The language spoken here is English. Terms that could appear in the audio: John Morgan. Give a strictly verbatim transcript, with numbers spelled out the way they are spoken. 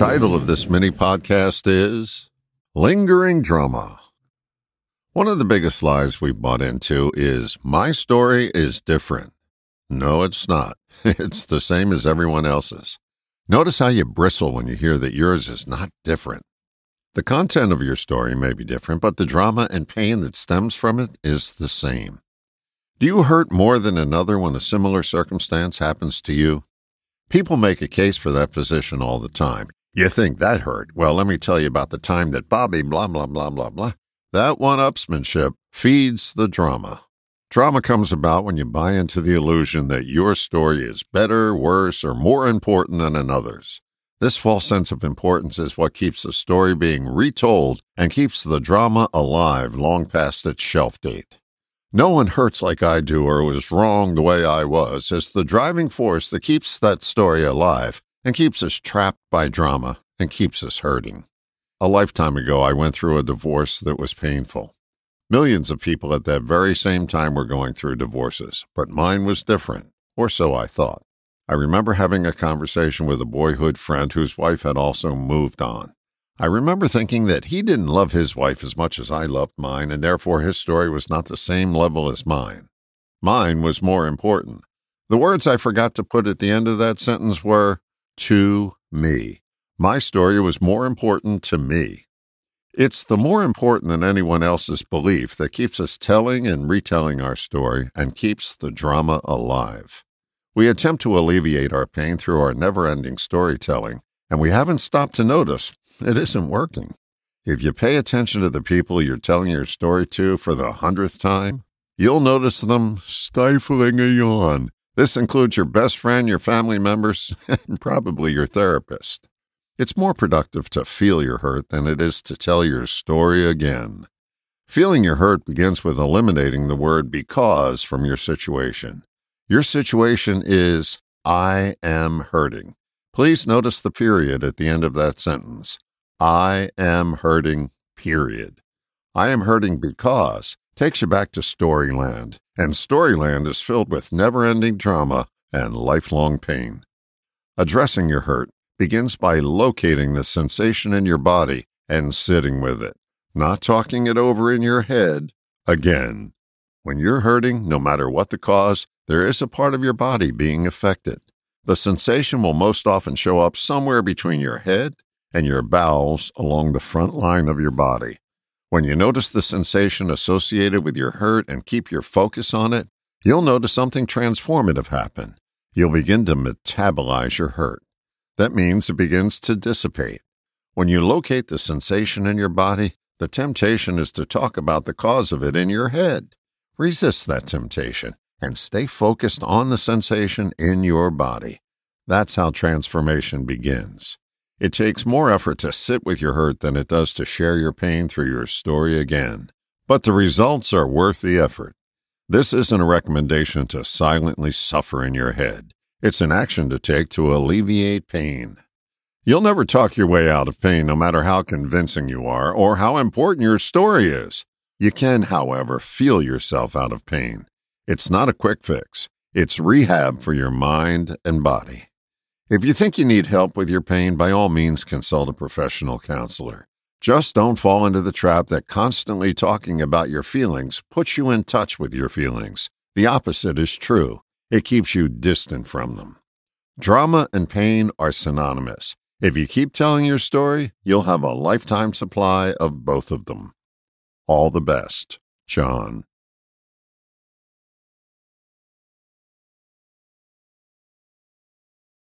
title of this mini-podcast is Lingering Drama. One of the biggest lies we bought into is, my story is different. No, it's not. It's the same as everyone else's. Notice how you bristle when you hear that yours is not different. The content of your story may be different, but the drama and pain that stems from it is the same. Do you hurt more than another when a similar circumstance happens to you? People make a case for that position all the time. You think that hurt? Well, let me tell you about the time that Bobby blah, blah, blah, blah, blah. That one-upsmanship feeds the drama. Drama comes about when you buy into the illusion that your story is better, worse, or more important than another's. This false sense of importance is what keeps the story being retold and keeps the drama alive long past its shelf date. No one hurts like I do or was wrong the way I was is the driving force that keeps that story alive and keeps us trapped by drama and keeps us hurting. A lifetime ago, I went through a divorce that was painful. Millions of people at that very same time were going through divorces, but mine was different, or so I thought. I remember having a conversation with a boyhood friend whose wife had also moved on. I remember thinking that he didn't love his wife as much as I loved mine, and therefore his story was not the same level as mine. Mine was more important. The words I forgot to put at the end of that sentence were, to me. My story was more important to me. It's the more important than anyone else's belief that keeps us telling and retelling our story and keeps the drama alive. We attempt to alleviate our pain through our never-ending storytelling, and we haven't stopped to notice it isn't working. If you pay attention to the people you're telling your story to for the hundredth time, you'll notice them stifling a yawn. This includes your best friend, your family members, and probably your therapist. It's more productive to feel your hurt than it is to tell your story again. Feeling your hurt begins with eliminating the word because from your situation. Your situation is, I am hurting. Please notice the period at the end of that sentence. I am hurting, period. I am hurting because takes you back to Storyland, and Storyland is filled with never-ending drama and lifelong pain. Addressing your hurt begins by locating the sensation in your body and sitting with it, not talking it over in your head again. When you're hurting, no matter what the cause, there is a part of your body being affected. The sensation will most often show up somewhere between your head and your bowels along the front line of your body. When you notice the sensation associated with your hurt and keep your focus on it, you'll notice something transformative happen. You'll begin to metabolize your hurt. That means it begins to dissipate. When you locate the sensation in your body, the temptation is to talk about the cause of it in your head. Resist that temptation and stay focused on the sensation in your body. That's how transformation begins. It takes more effort to sit with your hurt than it does to share your pain through your story again, but the results are worth the effort. This isn't a recommendation to silently suffer in your head. It's an action to take to alleviate pain. You'll never talk your way out of pain, no matter how convincing you are or how important your story is. You can, however, feel yourself out of pain. It's not a quick fix. It's rehab for your mind and body. If you think you need help with your pain, by all means consult a professional counselor. Just don't fall into the trap that constantly talking about your feelings puts you in touch with your feelings. The opposite is true. It keeps you distant from them. Drama and pain are synonymous. If you keep telling your story, you'll have a lifetime supply of both of them. All the best, John.